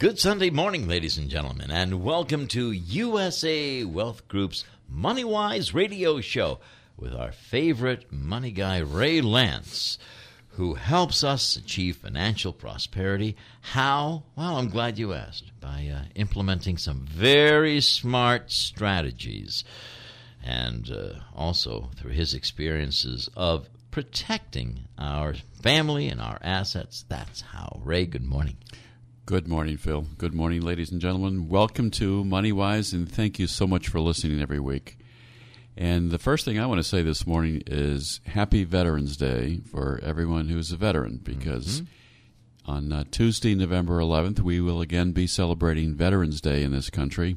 Good Sunday morning, ladies and gentlemen, and welcome to USA Wealth Group's Money Wise radio show with our favorite money guy, Ray Lance, who helps us achieve financial prosperity. How? Well, I'm glad you asked. By implementing some very smart strategies and also through his experiences of protecting our family and our assets. That's how. Ray, good morning. Good morning, Phil. Good morning, ladies and gentlemen. Welcome to Money Wise, and thank you so much for listening every week. And the first thing I want to say this morning is Happy Veterans Day for everyone who's a veteran, because on Tuesday, November 11th, we will again be celebrating Veterans Day in this country.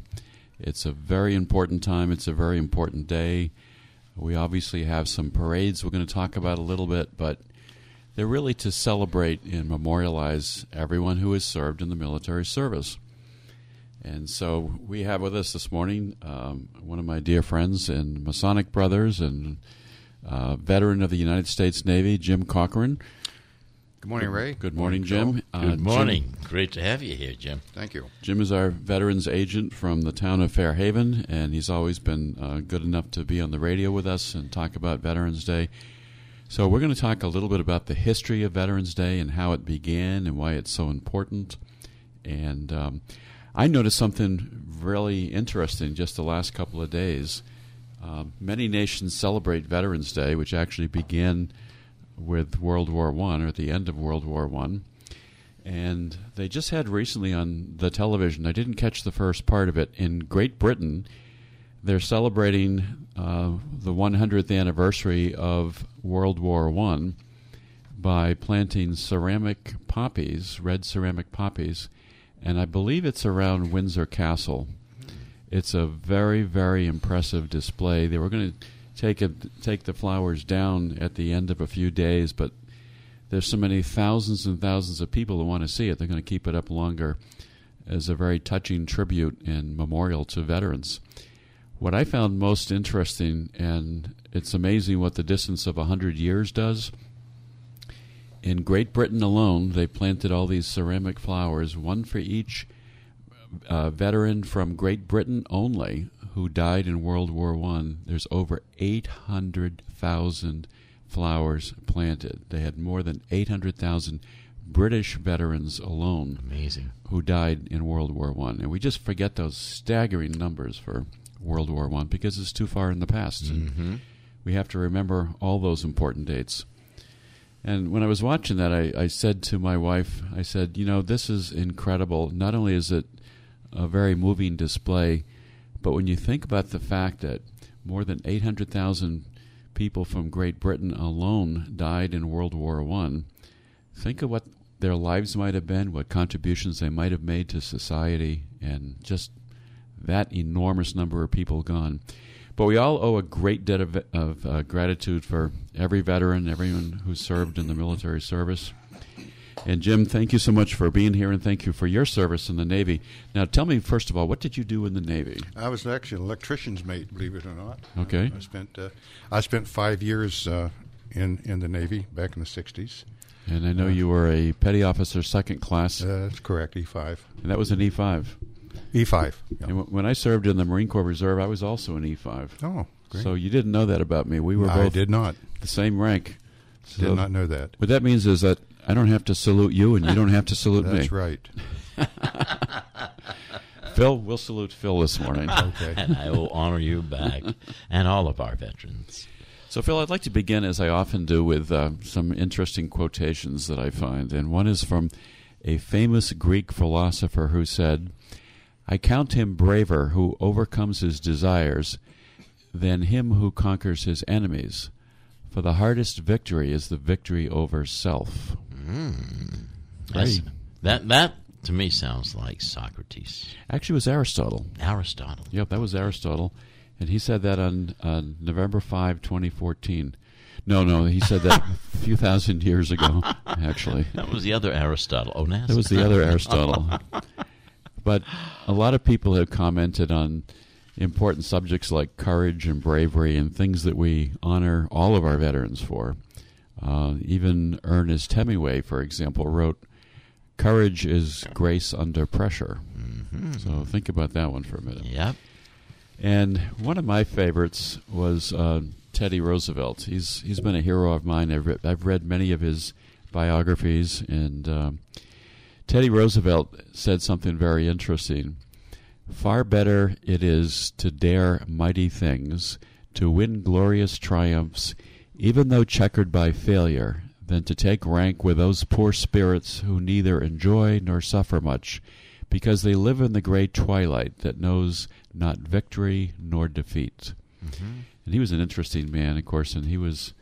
It's a very important time. It's a very important day. We obviously have some parades we're going to talk about a little bit, but they're really to celebrate and memorialize everyone who has served in the military service. And so we have with us this morning one of my dear friends and Masonic brothers and veteran of the United States Navy, Jim Cochran. Good morning, Ray. Good morning, Jim. Good morning. Jim. Great to have you here, Jim. Thank you. Jim is our veterans agent from the town of Fairhaven, and he's always been good enough to be on the radio with us and talk about Veterans Day. So we're going to talk a little bit about the history of Veterans Day and how it began and why it's so important. And I noticed something really interesting just the last couple of days. Many nations celebrate Veterans Day, which actually began with World War I or at the end of World War I. And they just had recently on the television, I didn't catch the first part of it, in Great Britain, they're celebrating the 100th anniversary of World War I by planting ceramic poppies, red ceramic poppies, and I believe it's around Windsor Castle. It's a very, very impressive display. They were going to take the flowers down at the end of a few days, but there's so many thousands and thousands of people that want to see it. They're going to keep it up longer as a very touching tribute and memorial to veterans. What I found most interesting, and it's amazing what the distance of 100 years does, in Great Britain alone, they planted all these ceramic flowers, one for each veteran from Great Britain only who died in World War I. There's over 800,000 flowers planted. They had more than 800,000 British veterans alone. Amazing. Who died in World War I. And we just forget those staggering numbers for World War I because it's too far in the past. Mm-hmm. We have to remember all those important dates. And when I was watching that, I said to my wife, I said, you know, this is incredible. Not only is it a very moving display, but when you think about the fact that more than 800,000 people from Great Britain alone died in World War I, think of what their lives might have been, what contributions they might have made to society, and just that enormous number of people gone. But we all owe a great debt of gratitude for every veteran, everyone who served in the military service. And Jim, thank you so much for being here, and thank you for your service in the Navy. Now, tell me, first of all, what did you do in the Navy? I was actually an electrician's mate, believe it or not. Okay. I spent 5 years in the Navy back in the 60s. And I know you were a petty officer second class. That's correct, E5. And that was an E5. E5. Yeah. And when I served in the Marine Corps Reserve, I was also an E5. Oh, great. So you didn't know that about me. We were both the same rank. So did not know that. What that means is that I don't have to salute you, and you don't have to salute me. That's right. Phil, we'll salute Phil this morning. Okay. And I will honor you back, and all of our veterans. So, Phil, I'd like to begin, as I often do, with some interesting quotations that I find. And one is from a famous Greek philosopher who said, I count him braver who overcomes his desires than him who conquers his enemies, for the hardest victory is the victory over self. Mm. Yes. That to me sounds like Socrates. Actually, it was Aristotle. Yep, that was Aristotle, and he said that on November 5, 2014. No, he said that a few thousand years ago, actually. That was the other Aristotle. Oh, that was the other Aristotle. But a lot of people have commented on important subjects like courage and bravery and things that we honor all of our veterans for. Even Ernest Hemingway, for example, wrote, Courage is grace under pressure. Mm-hmm. So think about that one for a minute. Yep. And one of my favorites was Teddy Roosevelt. He's been a hero of mine. I've read many of his biographies, and Teddy Roosevelt said something very interesting. Far better it is to dare mighty things, to win glorious triumphs, even though checkered by failure, than to take rank with those poor spirits who neither enjoy nor suffer much, because they live in the gray twilight that knows not victory nor defeat. Mm-hmm. And he was an interesting man, of course, and he was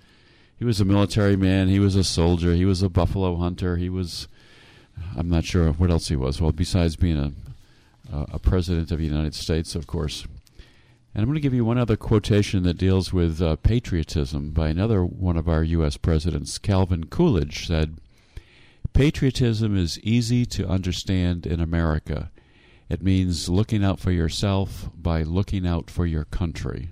a military man, he was a soldier, he was a buffalo hunter, he was, I'm not sure what else he was, well, besides being a president of the United States, of course. And I'm going to give you one other quotation that deals with patriotism by another one of our U.S. presidents. Calvin Coolidge said, "Patriotism is easy to understand in America. It means looking out for yourself by looking out for your country."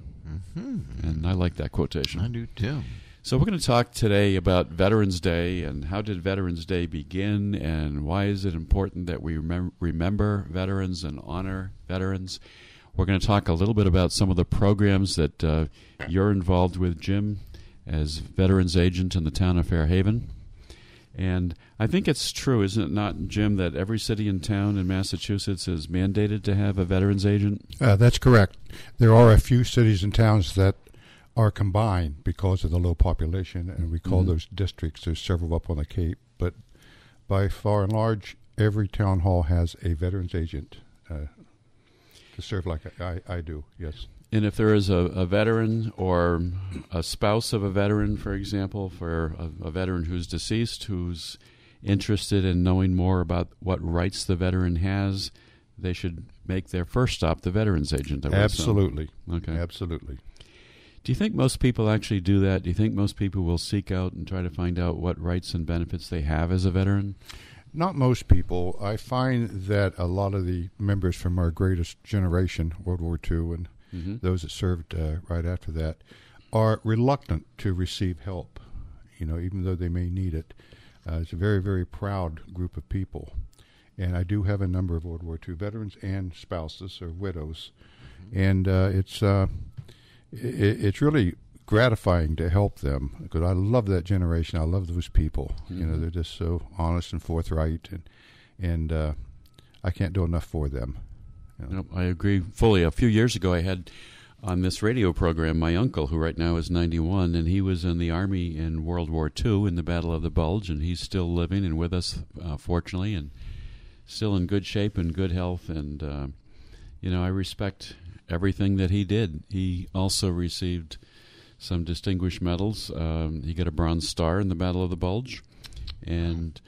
Mm-hmm. And I like that quotation. I do, too. So we're going to talk today about Veterans Day and how did Veterans Day begin and why is it important that we remember veterans and honor veterans. We're going to talk a little bit about some of the programs that you're involved with, Jim, as veterans agent in the town of Fairhaven. And I think it's true, isn't it not, Jim, that every city and town in Massachusetts is mandated to have a veterans agent? That's correct. There are a few cities and towns that are combined because of the low population, and we call mm-hmm. those districts. There's several up on the Cape. But by far and large, every town hall has a veterans agent to serve like I do, yes. And if there is a veteran or a spouse of a veteran, for example, for a veteran who's deceased, who's interested in knowing more about what rights the veteran has, they should make their first stop the veterans agent. Absolutely. Okay. Absolutely. Do you think most people actually do that? Do you think most people will seek out and try to find out what rights and benefits they have as a veteran? Not most people. I find that a lot of the members from our greatest generation, World War II, and mm-hmm. those that served right after that, are reluctant to receive help, even though they may need it. It's a very, very proud group of people. And I do have a number of World War II veterans and spouses or widows. Mm-hmm. And it's really gratifying to help them, because I love that generation. I love those people. Mm-hmm. They're just so honest and forthright, and I can't do enough for them. Nope, I agree fully. A few years ago, I had on this radio program my uncle, who right now is 91, and he was in the Army in World War II in the Battle of the Bulge, and he's still living and with us, fortunately, and still in good shape and good health. And I respect everything that he did. He also received some distinguished medals. He got a Bronze Star in the Battle of the Bulge. And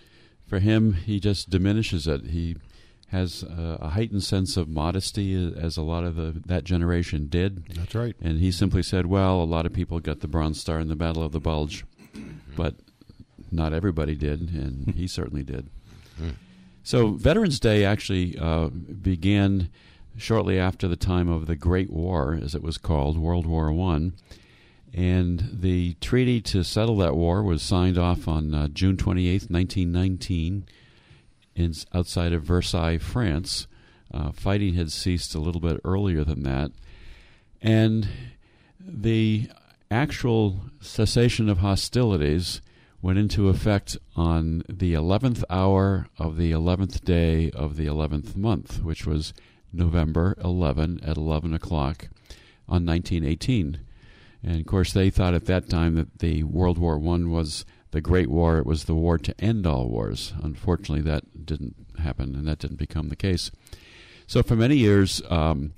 for him, he just diminishes it. He has a heightened sense of modesty, as a lot of that generation did. That's right. And he simply said, well, a lot of people got the Bronze Star in the Battle of the Bulge, but not everybody did, and he certainly did. Mm. So Veterans Day actually began shortly after the time of the Great War, as it was called, World War I. And the treaty to settle that war was signed off on June 28th, 1919, outside of Versailles, France. Fighting had ceased a little bit earlier than that. And the actual cessation of hostilities went into effect on the 11th hour of the 11th day of the 11th month, which was November 11 at 11 o'clock on 1918. And, of course, they thought at that time that the World War I was the Great War. It was the war to end all wars. Unfortunately, that didn't happen, and that didn't become the case. So for many years, what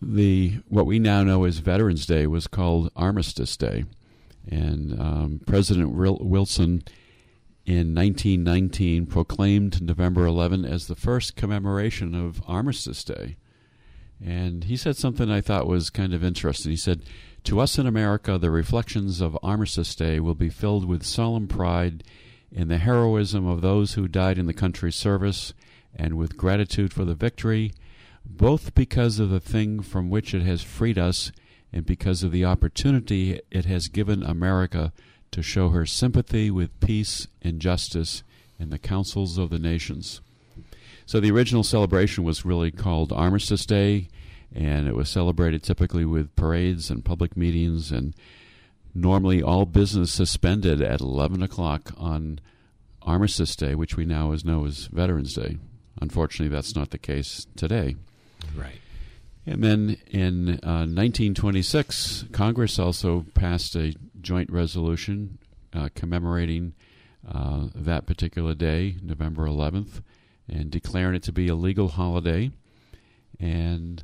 we now know as Veterans Day was called Armistice Day. And President Wilson in 1919 proclaimed November 11 as the first commemoration of Armistice Day. And he said something I thought was kind of interesting. He said, "To us in America, the reflections of Armistice Day will be filled with solemn pride in the heroism of those who died in the country's service and with gratitude for the victory, both because of the thing from which it has freed us and because of the opportunity it has given America to show her sympathy with peace and justice and the councils of the nations. So the original celebration was really called Armistice Day, and it was celebrated typically with parades and public meetings, and normally all business suspended at 11 o'clock on Armistice Day, which we now know as Veterans Day. Unfortunately, that's not the case today. Right. And then in 1926, Congress also passed a joint resolution commemorating that particular day, November 11th, and declaring it to be a legal holiday. And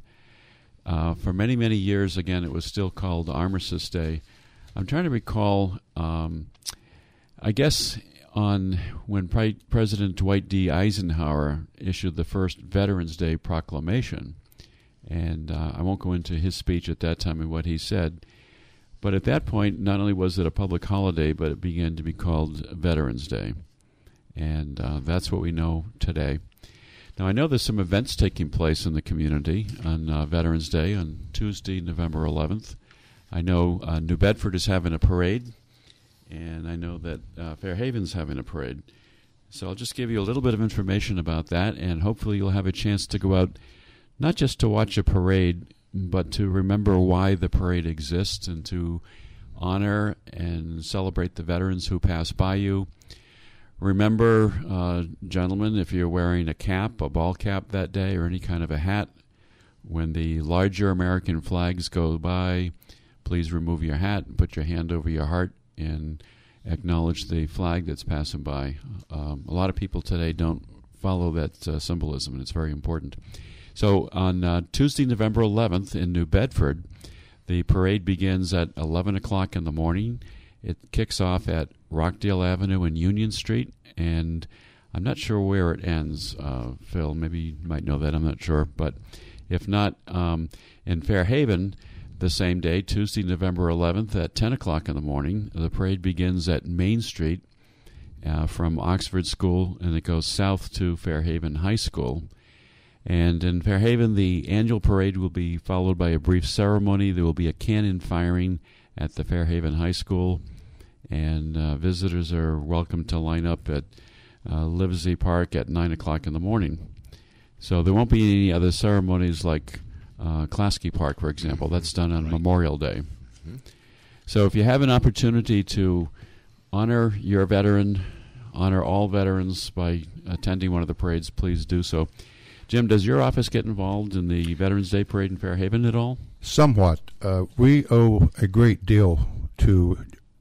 for many, many years, again, it was still called Armistice Day. I'm trying to recall, I guess, on when President Dwight D. Eisenhower issued the first Veterans Day proclamation. And I won't go into his speech at that time and what he said. But at that point, not only was it a public holiday, but it began to be called Veterans Day. And that's what we know today. Now, I know there's some events taking place in the community on Veterans Day on Tuesday, November 11th. I know New Bedford is having a parade, and I know that Fairhaven's having a parade. So I'll just give you a little bit of information about that, and hopefully you'll have a chance to go out not just to watch a parade, but to remember why the parade exists and to honor and celebrate the veterans who pass by you. Remember, gentlemen, if you're wearing a cap, a ball cap that day, or any kind of a hat, when the larger American flags go by, please remove your hat and put your hand over your heart and acknowledge the flag that's passing by. A lot of people today don't follow that symbolism, and it's very important. So on Tuesday, November 11th in New Bedford, the parade begins at 11 o'clock in the morning. It kicks off at Rockdale Avenue and Union Street, and I'm not sure where it ends, Phil. Maybe you might know that. I'm not sure. But if not, in Fairhaven, the same day, Tuesday, November 11th at 10 o'clock in the morning, the parade begins at Main Street from Oxford School, and it goes south to Fairhaven High School. And in Fairhaven, the annual parade will be followed by a brief ceremony. There will be a cannon firing at the Fairhaven High School, and visitors are welcome to line up at Livesey Park at 9 o'clock in the morning. So there won't be any other ceremonies like Klasky Park, for example. That's done on Memorial Day. Mm-hmm. So if you have an opportunity to honor your veteran, honor all veterans by attending one of the parades, please do so. Jim, does your office get involved in the Veterans Day Parade in Fairhaven at all? Somewhat. We owe a great deal to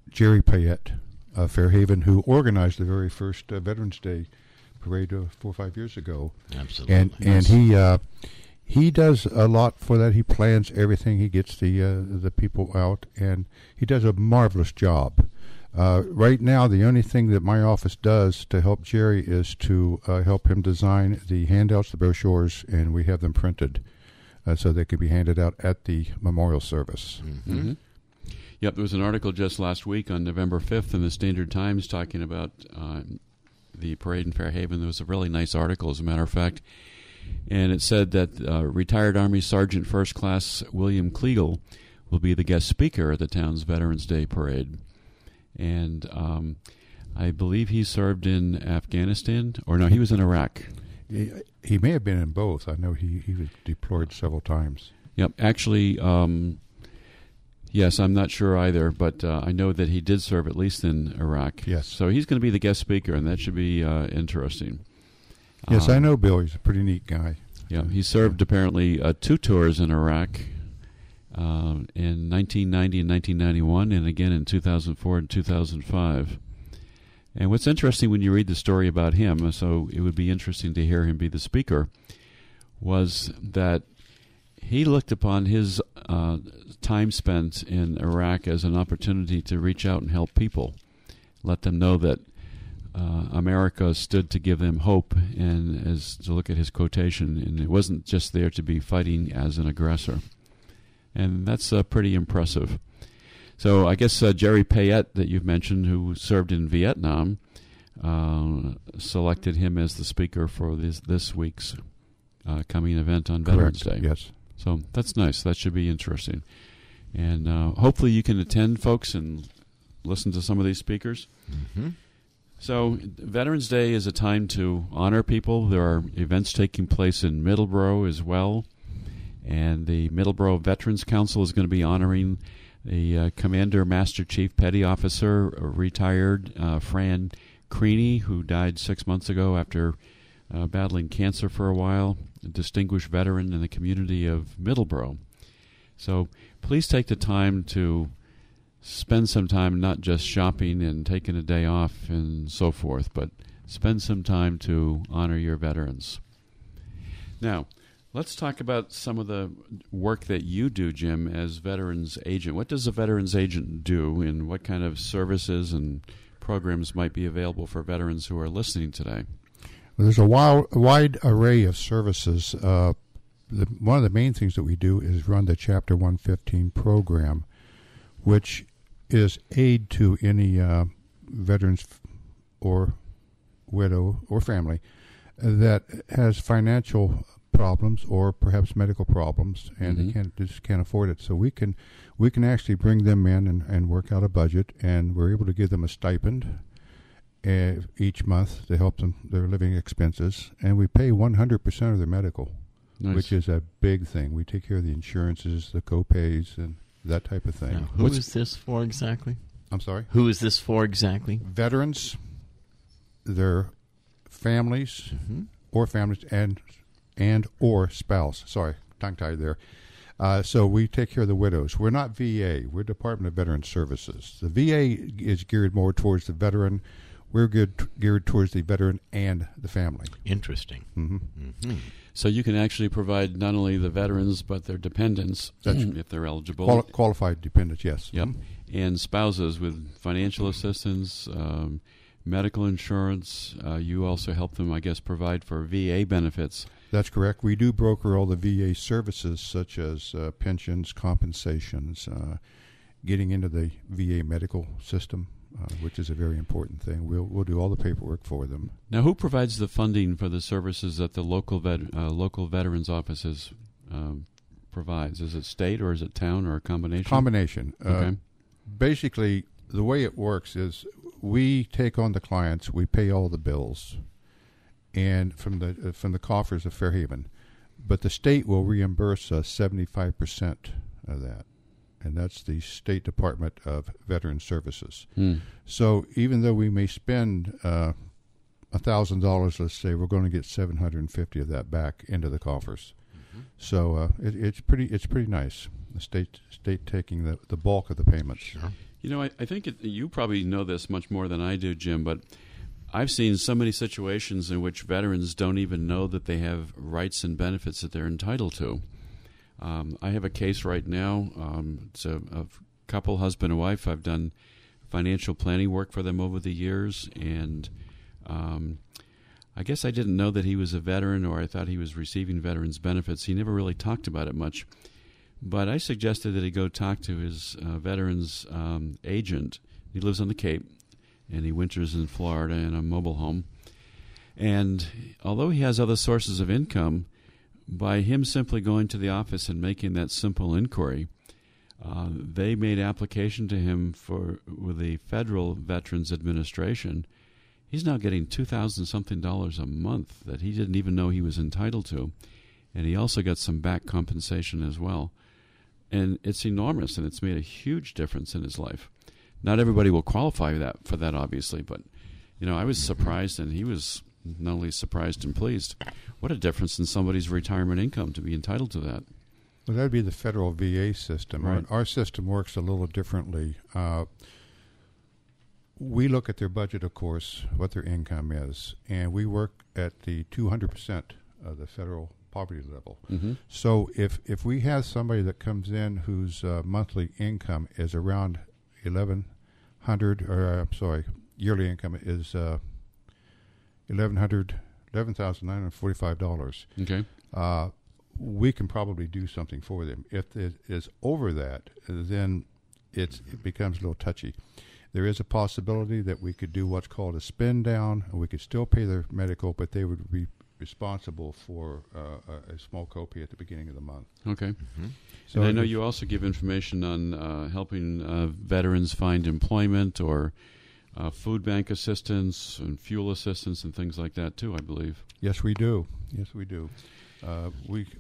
Jerry Payette of Fairhaven, who organized the very first Veterans Day Parade 4 or 5 years ago. Absolutely. And he does a lot for that. He plans everything. He gets the people out, and he does a marvelous job. Right now, the only thing that my office does to help Jerry is to help him design the handouts, the brochures, and we have them printed so they can be handed out at the memorial service. Mm-hmm. Mm-hmm. Yep, there was an article just last week on November 5th in the Standard Times talking about the parade in Fairhaven. There was a really nice article, as a matter of fact, and it said that retired Army Sergeant First Class William Cleagle will be the guest speaker at the town's Veterans Day Parade. And I believe he served in Afghanistan, or no, he was in Iraq. He may have been in both. I know he was deployed several times. Yep. Actually, yes, I'm not sure either, but I know that he did serve at least in Iraq. Yes. So he's going to be the guest speaker, and that should be interesting. Yes, I know Bill. He's a pretty neat guy. Yeah, he served apparently 2 tours in Iraq. In 1990 and 1991, and again in 2004 and 2005. And what's interesting when you read the story about him, so it would be interesting to hear him be the speaker, was that he looked upon his time spent in Iraq as an opportunity to reach out and help people, let them know that America stood to give them hope, and as to look at his quotation, and it wasn't just there to be fighting as an aggressor. And that's pretty impressive. So I guess Jerry Payette, that you've mentioned, who served in Vietnam, selected him as the speaker for this week's coming event on Veterans Day. Yes. So that's nice. That should be interesting. And hopefully you can attend, folks, and listen to some of these speakers. Mm-hmm. So Veterans Day is a time to honor people. There are events taking place in Middleborough as well. And the Middleborough Veterans Council is going to be honoring the Commander Master Chief Petty Officer, retired Fran Creaney, who died 6 months ago after battling cancer for a while, a distinguished veteran in the community of Middleborough. So please take the time to spend some time not just shopping and taking a day off and so forth, but spend some time to honor your veterans. Now, let's talk about some of the work that you do, Jim, as veterans agent. What does a veterans agent do, and what kind of services and programs might be available for veterans who are listening today? Well, there's a wide array of services. One of the main things that we do is run the Chapter 115 program, which is aid to any veterans or widow or family that has financial problems or perhaps medical problems, and mm-hmm. they just can't afford it. So we can actually bring them in and work out a budget, and we're able to give them a stipend each month to help them their living expenses, and we pay 100% of their medical, nice. Which is a big thing. We take care of the insurances, the co-pays, and that type of thing. Now, who is this for exactly? I'm sorry? Who is this for exactly? Veterans, their families, mm-hmm. or families, and or spouse. Sorry, tongue-tied there. So we take care of the widows. We're not VA. We're Department of Veterans Services. The VA is geared more towards the veteran. We're geared towards the veteran and the family. Interesting. Mm-hmm. Mm-hmm. So you can actually provide not only the veterans but their dependents, if they're eligible. Qualified dependents, yes. Yep. And spouses with financial assistance, medical insurance. You also help them, I guess, provide for VA benefits. That's correct. We do broker all the VA services such as pensions, compensations, getting into the VA medical system. Which is a very important thing. We'll do all the paperwork for them. Now, who provides the funding for the services that the local veterans offices provides? Is it state or is it town or a combination? Combination. Okay. Basically, the way it works is we take on the clients, we pay all the bills, and from the coffers of Fairhaven, but the state will reimburse us 75% of that. And that's the State Department of Veterans Services. Mm. So even though we may spend $1,000, let's say, we're going to get $750 of that back into the coffers. Mm-hmm. So it's pretty nice. The state taking the bulk of the payments. Sure. You know, I think you probably know this much more than I do, Jim, but I've seen so many situations in which veterans don't even know that they have rights and benefits that they're entitled to. I have a case right now. It's a couple, husband and wife. I've done financial planning work for them over the years, and I guess I didn't know that he was a veteran, or I thought he was receiving veterans benefits. He never really talked about it much, but I suggested that he go talk to his veterans agent. He lives on the Cape, and he winters in Florida in a mobile home. And although he has other sources of income, by him simply going to the office and making that simple inquiry, they made application to him with the Federal Veterans Administration. He's now getting $2,000-something a month that he didn't even know he was entitled to, and he also got some back compensation as well. And it's enormous, and it's made a huge difference in his life. Not everybody will qualify for that, obviously, but you know, I was surprised, and he was not only surprised and pleased. What a difference in somebody's retirement income to be entitled to that. Well, that would be the federal VA system. Right. Our system works a little differently. We look at their budget, of course, what their income is, and we work at the 200% of the federal poverty level. Mm-hmm. So if we have somebody that comes in whose monthly income is around yearly income is $11,945. Okay. We can probably do something for them. If it is over that, then it becomes a little touchy. There is a possibility that we could do what's called a spend down, and we could still pay their medical, but they would be responsible for a small copay at the beginning of the month. Okay. Mm-hmm. So and I know you also give information on helping veterans find employment or food bank assistance and fuel assistance and things like that too, I believe. Yes, we do. Yes, we do.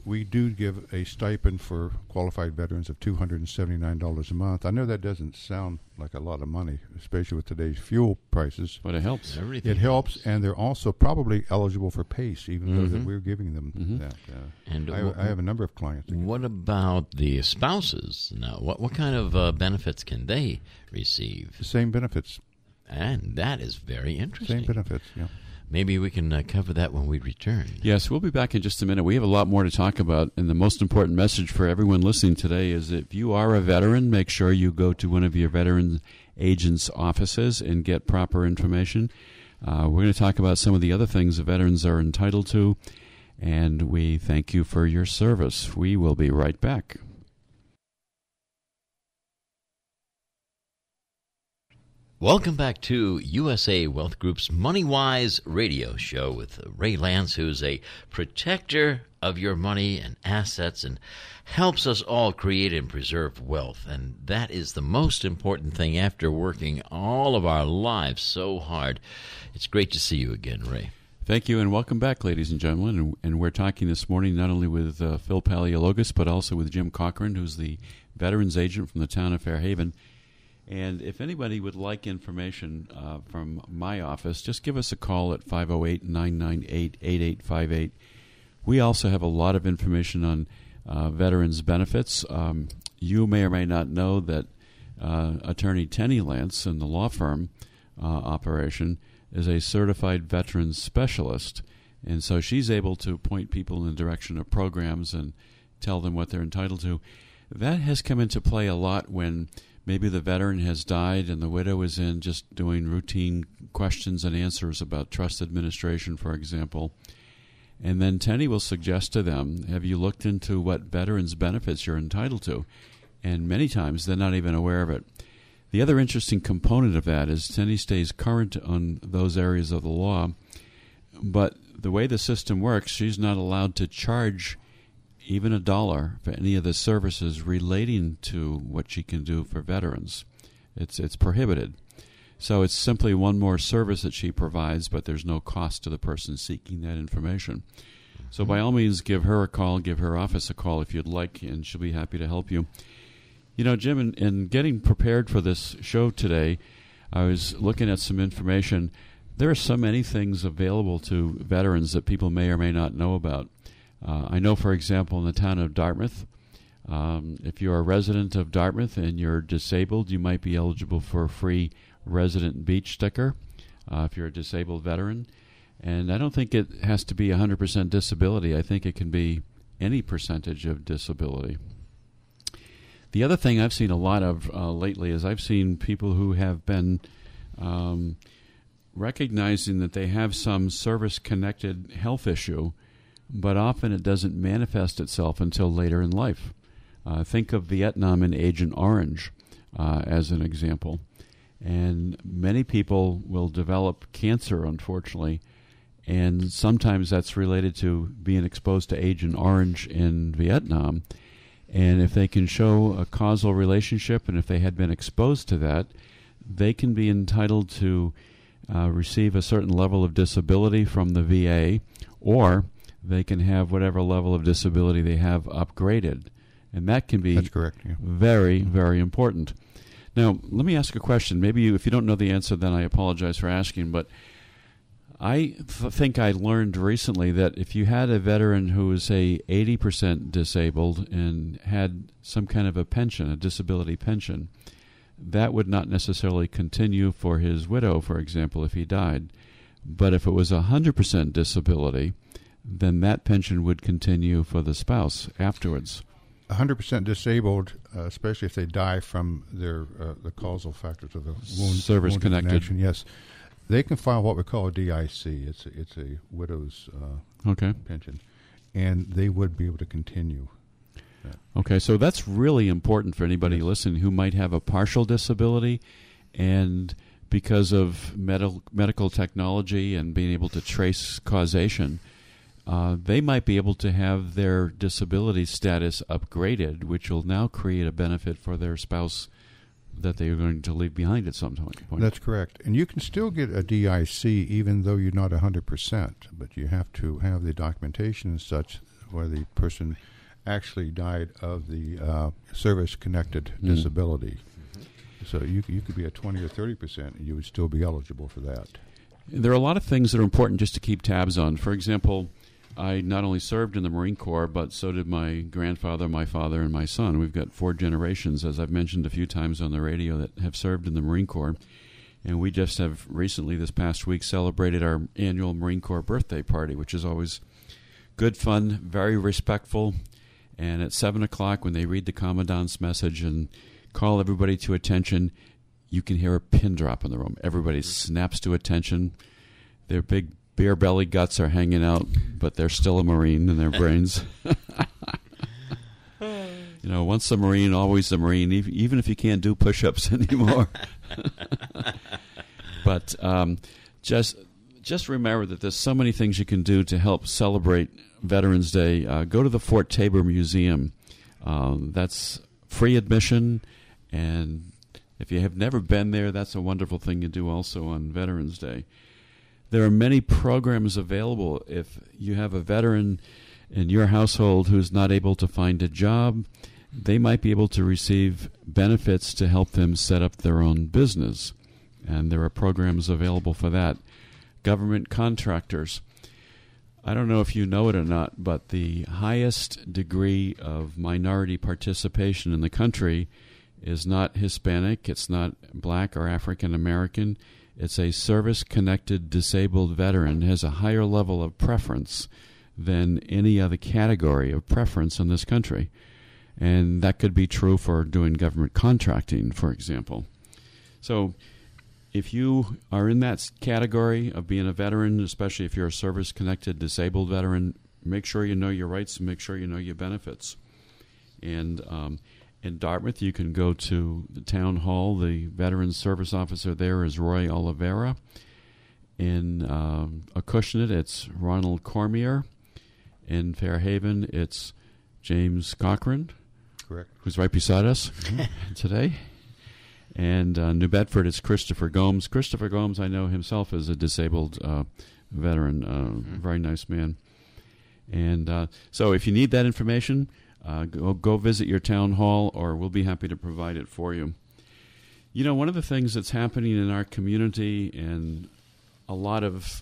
We do give a stipend for qualified veterans of $279 a month. I know that doesn't sound like a lot of money, especially with today's fuel prices. But it helps. Everything helps, and they're also probably eligible for PACE, even though that we're giving them that. And I have a number of clients. What about the spouses now? What kind of benefits can they receive? The same benefits. And that is very interesting. Same benefits, yeah. Maybe we can cover that when we return. Yes, we'll be back in just a minute. We have a lot more to talk about, and the most important message for everyone listening today is if you are a veteran, make sure you go to one of your veteran agents' offices and get proper information. We're going to talk about some of the other things the veterans are entitled to, and we thank you for your service. We will be right back. Welcome back to USA Wealth Group's Money Wise radio show with Ray Lance, who's a protector of your money and assets and helps us all create and preserve wealth. And that is the most important thing after working all of our lives so hard. It's great to see you again, Ray. Thank you, and welcome back, ladies and gentlemen. And we're talking this morning not only with Phil Paleologos, but also with Jim Cochran, who's the veterans agent from the town of Fairhaven. And if anybody would like information from my office, just give us a call at 508-998-8858. We also have a lot of information on veterans' benefits. You may or may not know that attorney Teddy Lance in the law firm operation is a certified veterans specialist. And so she's able to point people in the direction of programs and tell them what they're entitled to. That has come into play a lot when maybe the veteran has died and the widow is in just doing routine questions and answers about trust administration, for example. And then Teddy will suggest to them, have you looked into what veterans' benefits you're entitled to? And many times they're not even aware of it. The other interesting component of that is Teddy stays current on those areas of the law, but the way the system works, she's not allowed to charge even $1 for any of the services relating to what she can do for veterans. It's prohibited. So it's simply one more service that she provides, but there's no cost to the person seeking that information. So by all means, give her a call, give her office a call if you'd like, and she'll be happy to help you. You know, Jim, in getting prepared for this show today, I was looking at some information. There are so many things available to veterans that people may or may not know about. I know, for example, in the town of Dartmouth, if you're a resident of Dartmouth and you're disabled, you might be eligible for a free resident beach sticker if you're a disabled veteran. And I don't think it has to be 100% disability. I think it can be any percentage of disability. The other thing I've seen a lot of lately is I've seen people who have been recognizing that they have some service-connected health issue, but often it doesn't manifest itself until later in life. Think of Vietnam and Agent Orange as an example. And many people will develop cancer, unfortunately, and sometimes that's related to being exposed to Agent Orange in Vietnam. And if they can show a causal relationship and if they had been exposed to that, they can be entitled to receive a certain level of disability from the VA, or they can have whatever level of disability they have upgraded. And that can be very, very important. Now, let me ask a question. Maybe if you don't know the answer, then I apologize for asking. But I think I learned recently that if you had a veteran who is, say, 80% disabled and had some kind of a pension, a disability pension, that would not necessarily continue for his widow, for example, if he died. But if it was 100% disability, then that pension would continue for the spouse afterwards. 100% disabled, especially if they die from their the causal factors of the wound. Service-connected. Connection, yes. They can file what we call a DIC. It's a widow's pension. And they would be able to continue that. Okay, so that's really important for anybody listening who might have a partial disability and because of medical technology and being able to trace causation, they might be able to have their disability status upgraded, which will now create a benefit for their spouse that they are going to leave behind at some point. That's correct. And you can still get a DIC even though you're not 100%, but you have to have the documentation such where the person actually died of the service-connected disability. Mm-hmm. So you could be at 20 or 30%, and you would still be eligible for that. There are a lot of things that are important just to keep tabs on. For example, I not only served in the Marine Corps, but so did my grandfather, my father, and my son. We've got four generations, as I've mentioned a few times on the radio, that have served in the Marine Corps. And we just have recently, this past week, celebrated our annual Marine Corps birthday party, which is always good fun, very respectful. And at 7 o'clock, when they read the Commandant's message and call everybody to attention, you can hear a pin drop in the room. Everybody snaps to attention. Their big beer belly guts are hanging out, but they're still a Marine in their brains. You know, once a Marine, always a Marine, even if you can't do push-ups anymore. But just remember that there's so many things you can do to help celebrate Veterans Day. Go to the Fort Tabor Museum. That's free admission, and if you have never been there, that's a wonderful thing to do also on Veterans Day. There are many programs available. If you have a veteran in your household who's not able to find a job, they might be able to receive benefits to help them set up their own business, and there are programs available for that. Government contractors. I don't know if you know it or not, but the highest degree of minority participation in the country is not Hispanic, it's not black or African American. It's a service-connected disabled veteran has a higher level of preference than any other category of preference in this country. And that could be true for doing government contracting, for example. So if you are in that category of being a veteran, especially if you're a service-connected disabled veteran, make sure you know your rights and make sure you know your benefits. And in Dartmouth, you can go to the town hall. The Veterans Service Officer there is Roy Oliveira. In Acushnet, it's Ronald Cormier. In Fairhaven, it's James Cochran, correct, who's right beside us today. And New Bedford, it's Christopher Gomes. Christopher Gomes, I know himself, is a disabled veteran, very nice man. And so if you need that information, go visit your town hall, or we'll be happy to provide it for you. You know, one of the things that's happening in our community and a lot of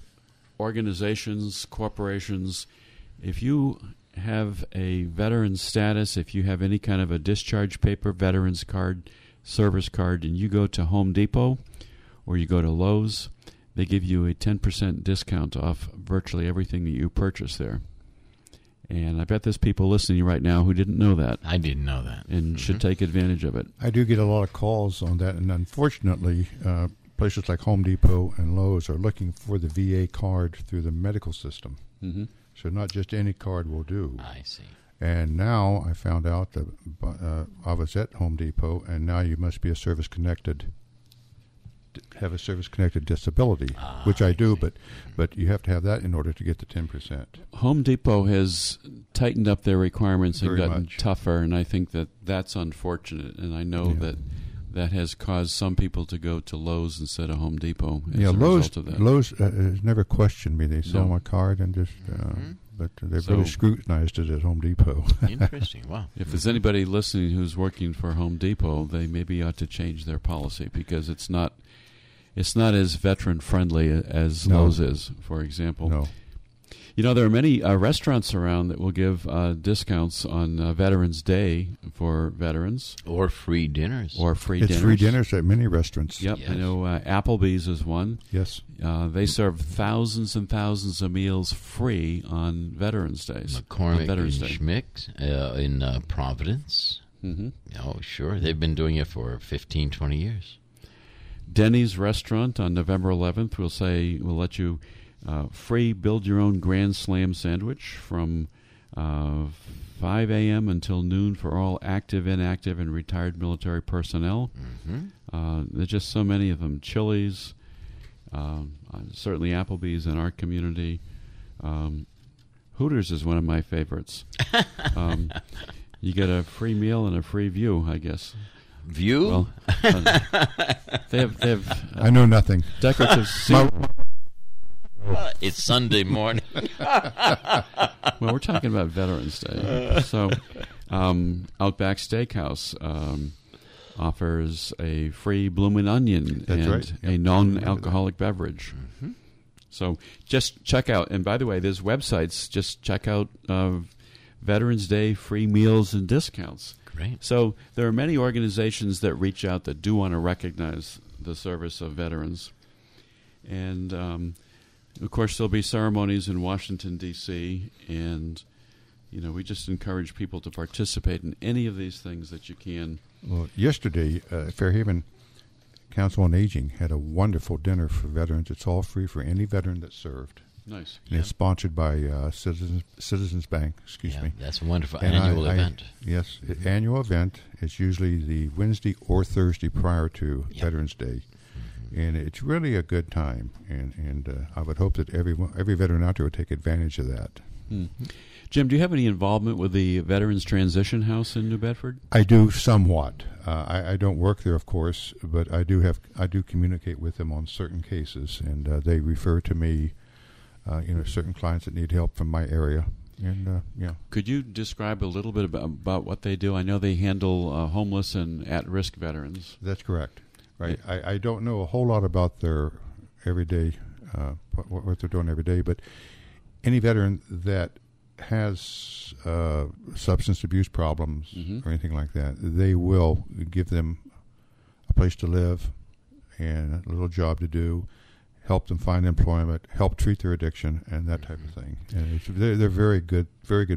organizations, corporations, if you have a veteran status, if you have any kind of a discharge paper, veterans card, service card, and you go to Home Depot or you go to Lowe's, they give you a 10% discount off virtually everything that you purchase there. And I bet there's people listening right now who didn't know that. I didn't know that. And should take advantage of it. I do get a lot of calls on that, and unfortunately, places like Home Depot and Lowe's are looking for the VA card through the medical system. Mm-hmm. So not just any card will do. I see. And now I found out that I was at Home Depot, and now you must be a service-connected, have a service-connected disability, which I do, but you have to have that in order to get the 10%. Home Depot has tightened up their requirements and gotten tougher, and I think that that's unfortunate, and I know that has caused some people to go to Lowe's instead of Home Depot as a result of that. Lowe's has never questioned me. They saw my card and just... But they've really scrutinized it at Home Depot. Interesting. Wow. If there's anybody listening who's working for Home Depot, they maybe ought to change their policy because it's not as veteran-friendly as Lowe's is, for example. No. You know, there are many restaurants around that will give discounts on Veterans Day for veterans. Or free dinners. It's free dinners at many restaurants. Yep. Yes. I know Applebee's is one. Yes. They serve thousands and thousands of meals free on Veterans Days. McCormick Veterans and Schmick's in Providence. Mm-hmm. Oh, sure. They've been doing it for 15, 20 years. Denny's Restaurant on November 11th will let you... free build-your-own Grand Slam sandwich from 5 a.m. until noon for all active, inactive, and retired military personnel. Mm-hmm. There's just so many of them. Chili's, certainly Applebee's in our community. Hooters is one of my favorites. You get a free meal and a free view, I guess. view? Well, they have. I know nothing. Decorative ceiling. It's Sunday morning. Well, we're talking about Veterans Day, so Outback Steakhouse offers a free Bloomin' Onion a non-alcoholic beverage. Mm-hmm. So just check out. And by the way, there's websites. Just check out Veterans Day free meals and discounts. Great. So there are many organizations that reach out that do want to recognize the service of veterans. And, of course, there'll be ceremonies in Washington, D.C. And, you know, we just encourage people to participate in any of these things that you can. Well, yesterday, Fairhaven Council on Aging had a wonderful dinner for veterans. It's all free for any veteran that served. Nice. And it's sponsored by Citizens Bank, excuse me. That's a wonderful annual event. Yes, the annual event is usually the Wednesday or Thursday prior to Veterans Day. Mm-hmm. And it's really a good time. And I would hope that every veteran out there would take advantage of that. Mm-hmm. Jim, do you have any involvement with the Veterans Transition House in New Bedford? I do somewhat. I don't work there, of course, but I do communicate with them on certain cases, and they refer to me, certain clients that need help from my area. And could you describe a little bit about what they do? I know they handle homeless and at-risk veterans. That's correct. Right. I don't know a whole lot about their everyday what they're doing every day, but any veteran that has substance abuse problems or anything like that, they will give them a place to live and a little job to do, help them find employment, help treat their addiction, and that type of thing. And they're very good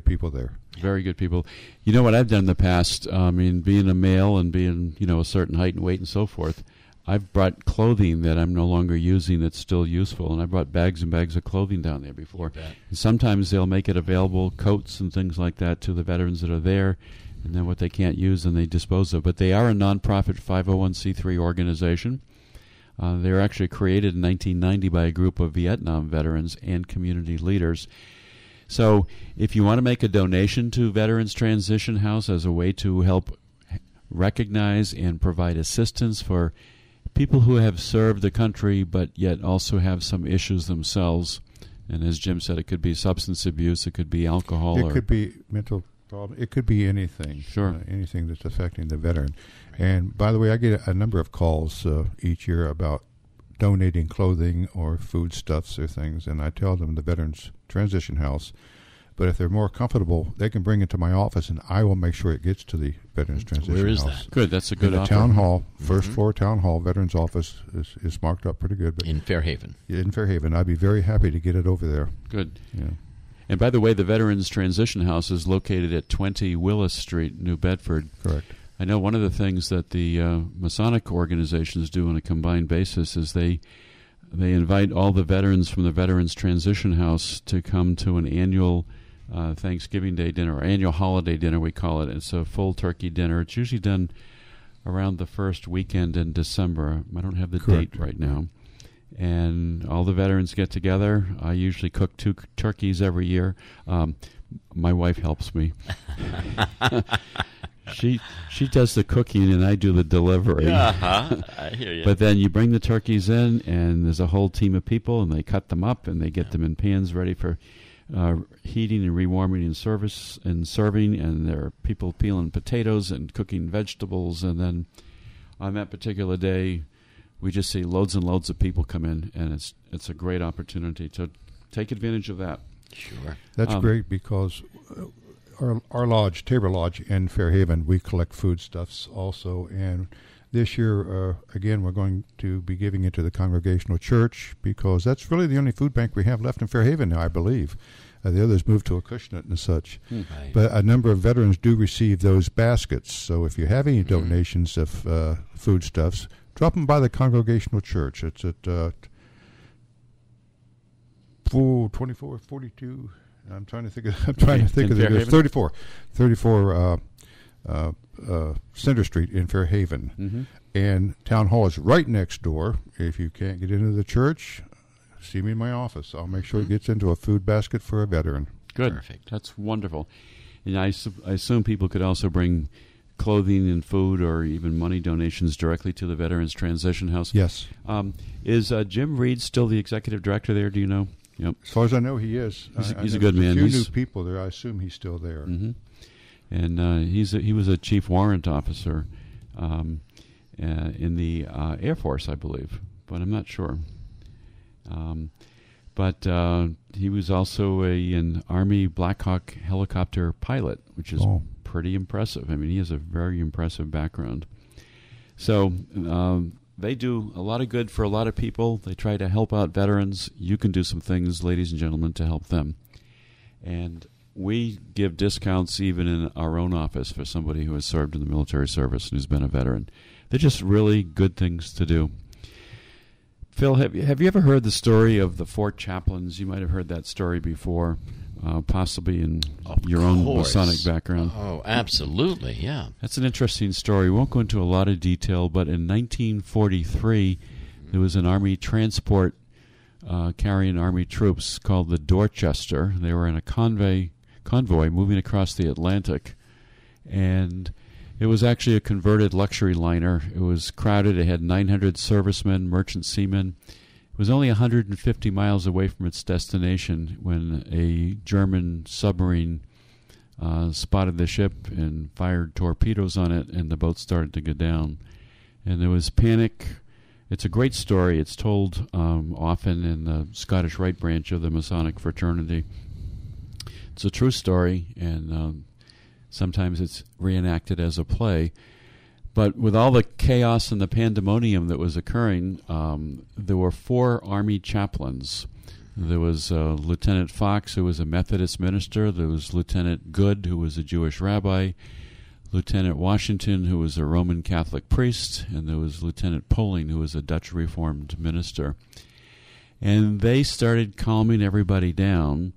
people there. Very good people. You know what I've done in the past, being a male and being, a certain height and weight and so forth, I've brought clothing that I'm no longer using that's still useful, and I brought bags and bags of clothing down there before. And sometimes they'll make it available, coats and things like that, to the veterans that are there, and then what they can't use, and they dispose of. But they are a nonprofit 501c3 organization. They were actually created in 1990 by a group of Vietnam veterans and community leaders. So if you want to make a donation to Veterans Transition House as a way to help recognize and provide assistance for people who have served the country but yet also have some issues themselves, and as Jim said, it could be substance abuse, it could be alcohol. It could be mental problem. It could be anything. Sure. Anything that's affecting the veteran. And, by the way, I get a number of calls each year about donating clothing or foodstuffs or things, and I tell them the Veterans Transition House. But if they're more comfortable, they can bring it to my office, and I will make sure it gets to the Veterans Transition House. Where is that? Good, that's a good offer. The town hall, first floor town hall, Veterans Office is marked up pretty good. But in Fairhaven. In Fairhaven. I'd be very happy to get it over there. Good. Yeah. And by the way, the Veterans Transition House is located at 20 Willis Street, New Bedford. Correct. I know one of the things that the Masonic organizations do on a combined basis is they invite all the veterans from the Veterans Transition House to come to an annual Thanksgiving Day dinner, or annual holiday dinner, we call it. It's a full turkey dinner. It's usually done around the first weekend in December. I don't have the date right now. And all the veterans get together. I usually cook 2 turkeys every year. My wife helps me. She does the cooking and I do the delivery. Uh-huh. I hear you. But then you bring the turkeys in, and there's a whole team of people, and they cut them up and they get them in pans ready for heating and rewarming and service and serving, and there are people peeling potatoes and cooking vegetables. And then on that particular day, we just see loads and loads of people come in, and it's a great opportunity to take advantage of that. Sure. That's great, because our lodge, Tabor Lodge in Fairhaven, we collect foodstuffs also. And this year, again, we're going to be giving it to the Congregational Church, because that's really the only food bank we have left in Fairhaven now, I believe. The others moved to Acushnet and such. Right. But a number of veterans do receive those baskets. So if you have any donations of foodstuffs, drop them by the Congregational Church. It's at 2442. I'm trying to think of. There's 34 Center Street in Fairhaven, and Town Hall is right next door. If you can't get into the church, see me in my office. I'll make sure it gets into a food basket for a veteran. Good, perfect. That's wonderful. And I assume people could also bring clothing and food or even money donations directly to the Veterans Transition House. Yes. Is Jim Reed still the executive director there? Do you know? Yep. As far as I know, he is. He's a good man. There's a few new people there. I assume he's still there. Mm-hmm. And he was a chief warrant officer in the Air Force, I believe, but I'm not sure. But he was also an Army Black Hawk helicopter pilot, which is pretty impressive. I mean, he has a very impressive background. So they do a lot of good for a lot of people. They try to help out veterans. You can do some things, ladies and gentlemen, to help them. And we give discounts even in our own office for somebody who has served in the military service and who's been a veteran. They're just really good things to do. Phil, have you ever heard the story of the four chaplains? You might have heard that story before, possibly in your own Masonic background. Oh, absolutely, yeah. That's an interesting story. We won't go into a lot of detail, but in 1943, there was an Army transport carrying Army troops called the Dorchester. They were in a convoy moving across the Atlantic, and it was actually a converted luxury liner. It was crowded. It had 900 servicemen, merchant seamen. It was only 150 miles away from its destination when a German submarine spotted the ship and fired torpedoes on it, and the boat started to go down. And there was panic. It's a great story. It's told often in the Scottish Rite branch of the Masonic fraternity. It's a true story, and sometimes it's reenacted as a play. But with all the chaos and the pandemonium that was occurring, there were four Army chaplains. There was Lieutenant Fox, who was a Methodist minister. There was Lieutenant Good, who was a Jewish rabbi. Lieutenant Washington, who was a Roman Catholic priest. And there was Lieutenant Poling, who was a Dutch Reformed minister. And they started calming everybody down,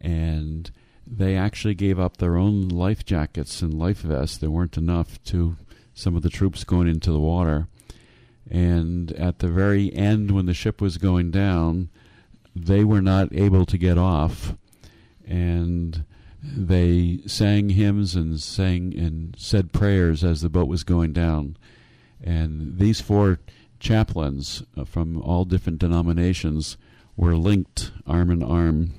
and they actually gave up their own life jackets and life vests. There weren't enough to some of the troops going into the water. And at the very end, when the ship was going down, they were not able to get off. And they sang hymns and said prayers as the boat was going down. And these four chaplains from all different denominations were linked arm in arm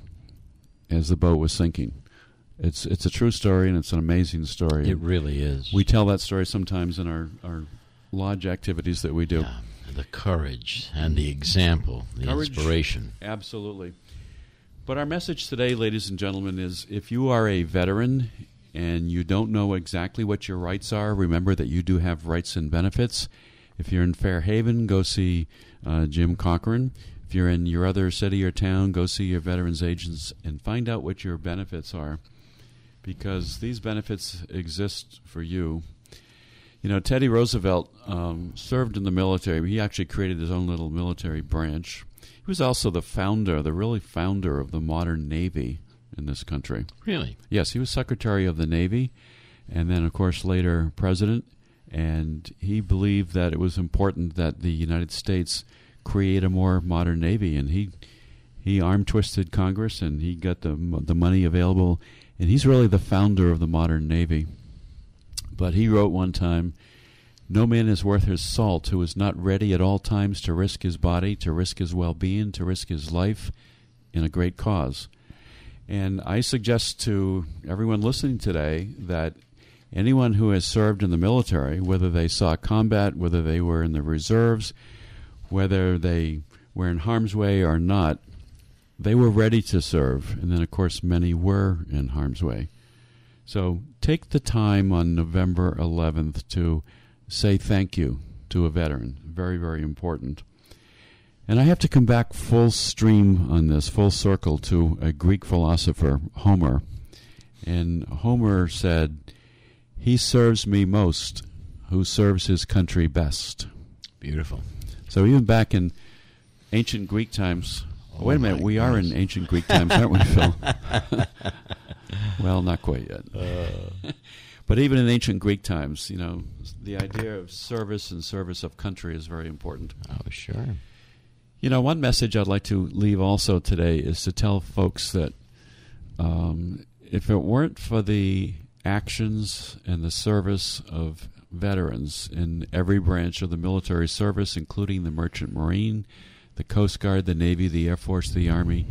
as the boat was sinking. It's a true story, and it's an amazing story. It really is. We tell that story sometimes in our lodge activities that we do. Yeah, the courage and the example, inspiration. Absolutely. But our message today, ladies and gentlemen, is if you are a veteran and you don't know exactly what your rights are, remember that you do have rights and benefits. If you're in Fairhaven, go see Jim Cochran. If you're in your other city or town, go see your veterans agents and find out what your benefits are, because these benefits exist for you. You know, Teddy Roosevelt served in the military. He actually created his own little military branch. He was also the founder, the founder of the modern Navy in this country. Really? Yes, he was Secretary of the Navy, and then, of course, later President. And he believed that it was important that the United States create a more modern Navy, and he arm twisted Congress, and he got the money available, and he's really the founder of the modern Navy. But he wrote one time, "No man is worth his salt who is not ready at all times to risk his body, to risk his well-being, to risk his life in a great cause." And I suggest to everyone listening today that anyone who has served in the military, whether they saw combat, whether they were in the reserves, whether they were in harm's way or not, they were ready to serve. And then, of course, many were in harm's way. So take the time on November 11th to say thank you to a veteran. Very, very important. And I have to come back full stream on this, full circle, to a Greek philosopher, Homer. And Homer said, "He serves me most who serves his country best." Beautiful. So even back in ancient Greek times, we are in ancient Greek times, aren't we, Phil? Well, not quite yet. But even in ancient Greek times, you know, the idea of service and service of country is very important. Oh, sure. You know, one message I'd like to leave also today is to tell folks that if it weren't for the actions and the service of veterans in every branch of the military service, including the Merchant Marine, the Coast Guard, the Navy, the Air Force, the Army,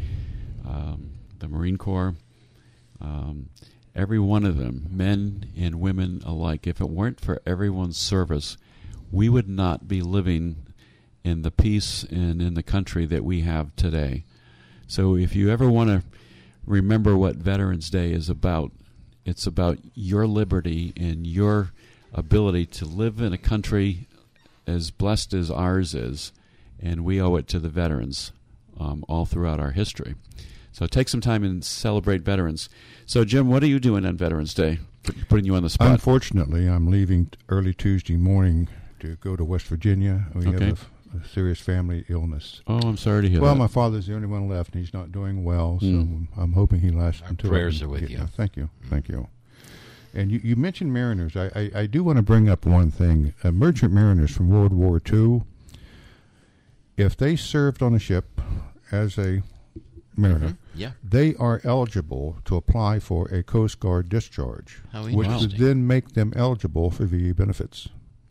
the Marine Corps, every one of them, men and women alike. If it weren't for everyone's service, we would not be living in the peace and in the country that we have today. So if you ever want to remember what Veterans Day is about, it's about your liberty and your ability to live in a country as blessed as ours is, and we owe it to the veterans all throughout our history. So take some time and celebrate veterans. So, Jim, what are you doing on Veterans Day? Putting you on the spot. Unfortunately, I'm leaving early Tuesday morning to go to West Virginia. We have a serious family illness. Oh, I'm sorry to hear that. Well, my father's the only one left, and he's not doing well, so I'm hoping he lasts until... Prayers are with you. Thank you. Thank you. And you mentioned mariners. I do want to bring up one thing. Merchant mariners from World War II, if they served on a ship as a mariner, they are eligible to apply for a Coast Guard discharge, which would then make them eligible for VA benefits.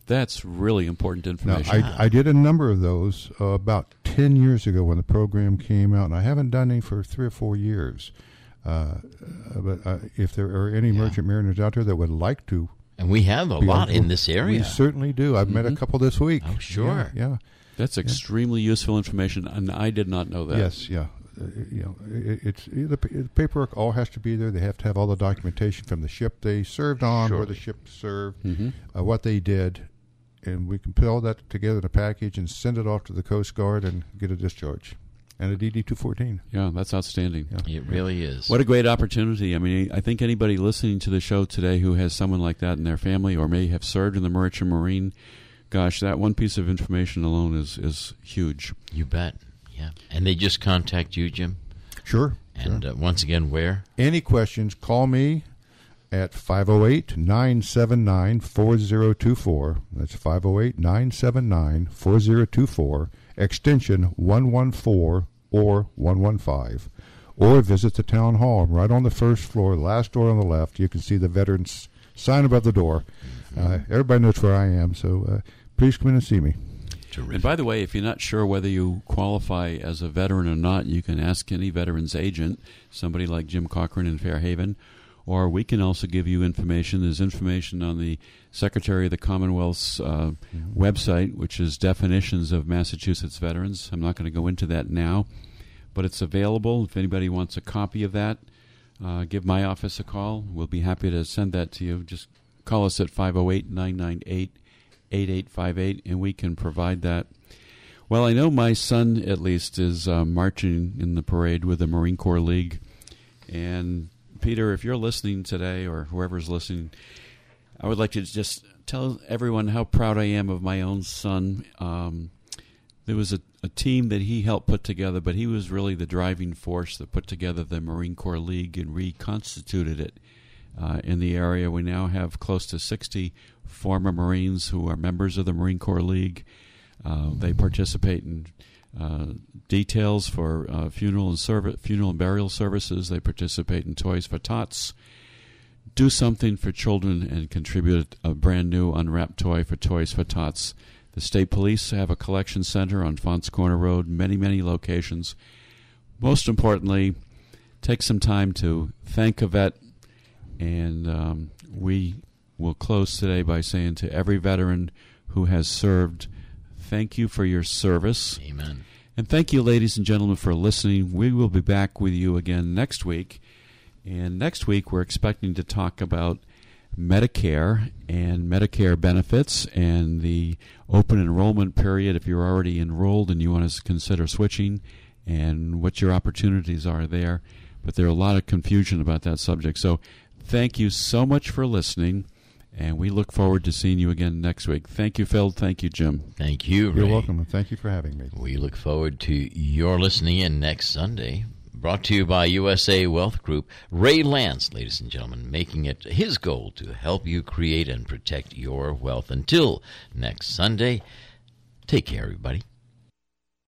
That's really important information. Now, I did a number of those about 10 years ago when the program came out, and I haven't done any for 3 or 4 years. But if there are any merchant mariners out there that would like to. And we have a lot in this area. We certainly do. I've met a couple this week. Oh, sure. Yeah. That's extremely useful information, and I did not know that. Yes, yeah. The paperwork all has to be there. They have to have all the documentation from the ship they served on, where the ship served, what they did. And we can put all that together in a package and send it off to the Coast Guard and get a discharge. And a DD-214. Yeah, that's outstanding. Yeah. It really is. What a great opportunity. I mean, I think anybody listening to the show today who has someone like that in their family or may have served in the Merchant Marine, gosh, that one piece of information alone is huge. You bet. Yeah. And they just contact you, Jim? Sure. And once again, where? Any questions, call me at 508-979-4024. That's 508-979-4024. Extension 114 or 115, or visit the town hall right on the first floor, last door on the left. You can see the veterans sign above the door. Everybody knows where I am, so please come in and see me. Terrific. And by the way, if you're not sure whether you qualify as a veteran or not, you can ask any veterans agent, somebody like Jim Cochran in Fairhaven, or we can also give you information. There's information on the Secretary of the Commonwealth's website, which is Definitions of Massachusetts Veterans. I'm not going to go into that now, but it's available. If anybody wants a copy of that, give my office a call. We'll be happy to send that to you. Just call us at 508-998-8858, and we can provide that. Well, I know my son, at least, is marching in the parade with the Marine Corps League, and... Peter, if you're listening today or whoever's listening, I would like to just tell everyone how proud I am of my own son. There was a team that he helped put together, but he was really the driving force that put together the Marine Corps League and reconstituted it in the area. We now have close to 60 former Marines who are members of the Marine Corps League. They participate in details for funeral and burial services. They participate in Toys for Tots. Do something for children and contribute a brand new unwrapped toy for Toys for Tots. The state police have a collection center on Fonts Corner Road, many, many locations. Most importantly, take some time to thank a vet. And we will close today by saying to every veteran who has served, thank you for your service. Amen. And thank you, ladies and gentlemen, for listening. We will be back with you again next week. And next week, we're expecting to talk about Medicare and Medicare benefits and the open enrollment period if you're already enrolled and you want to consider switching and what your opportunities are there. But there are a lot of confusion about that subject. So thank you so much for listening. And we look forward to seeing you again next week. Thank you, Phil. Thank you, Jim. Thank you, Ray. You're welcome, and thank you for having me. We look forward to your listening in next Sunday. Brought to you by USA Wealth Group. Ray Lance, ladies and gentlemen, making it his goal to help you create and protect your wealth. Until next Sunday, take care, everybody.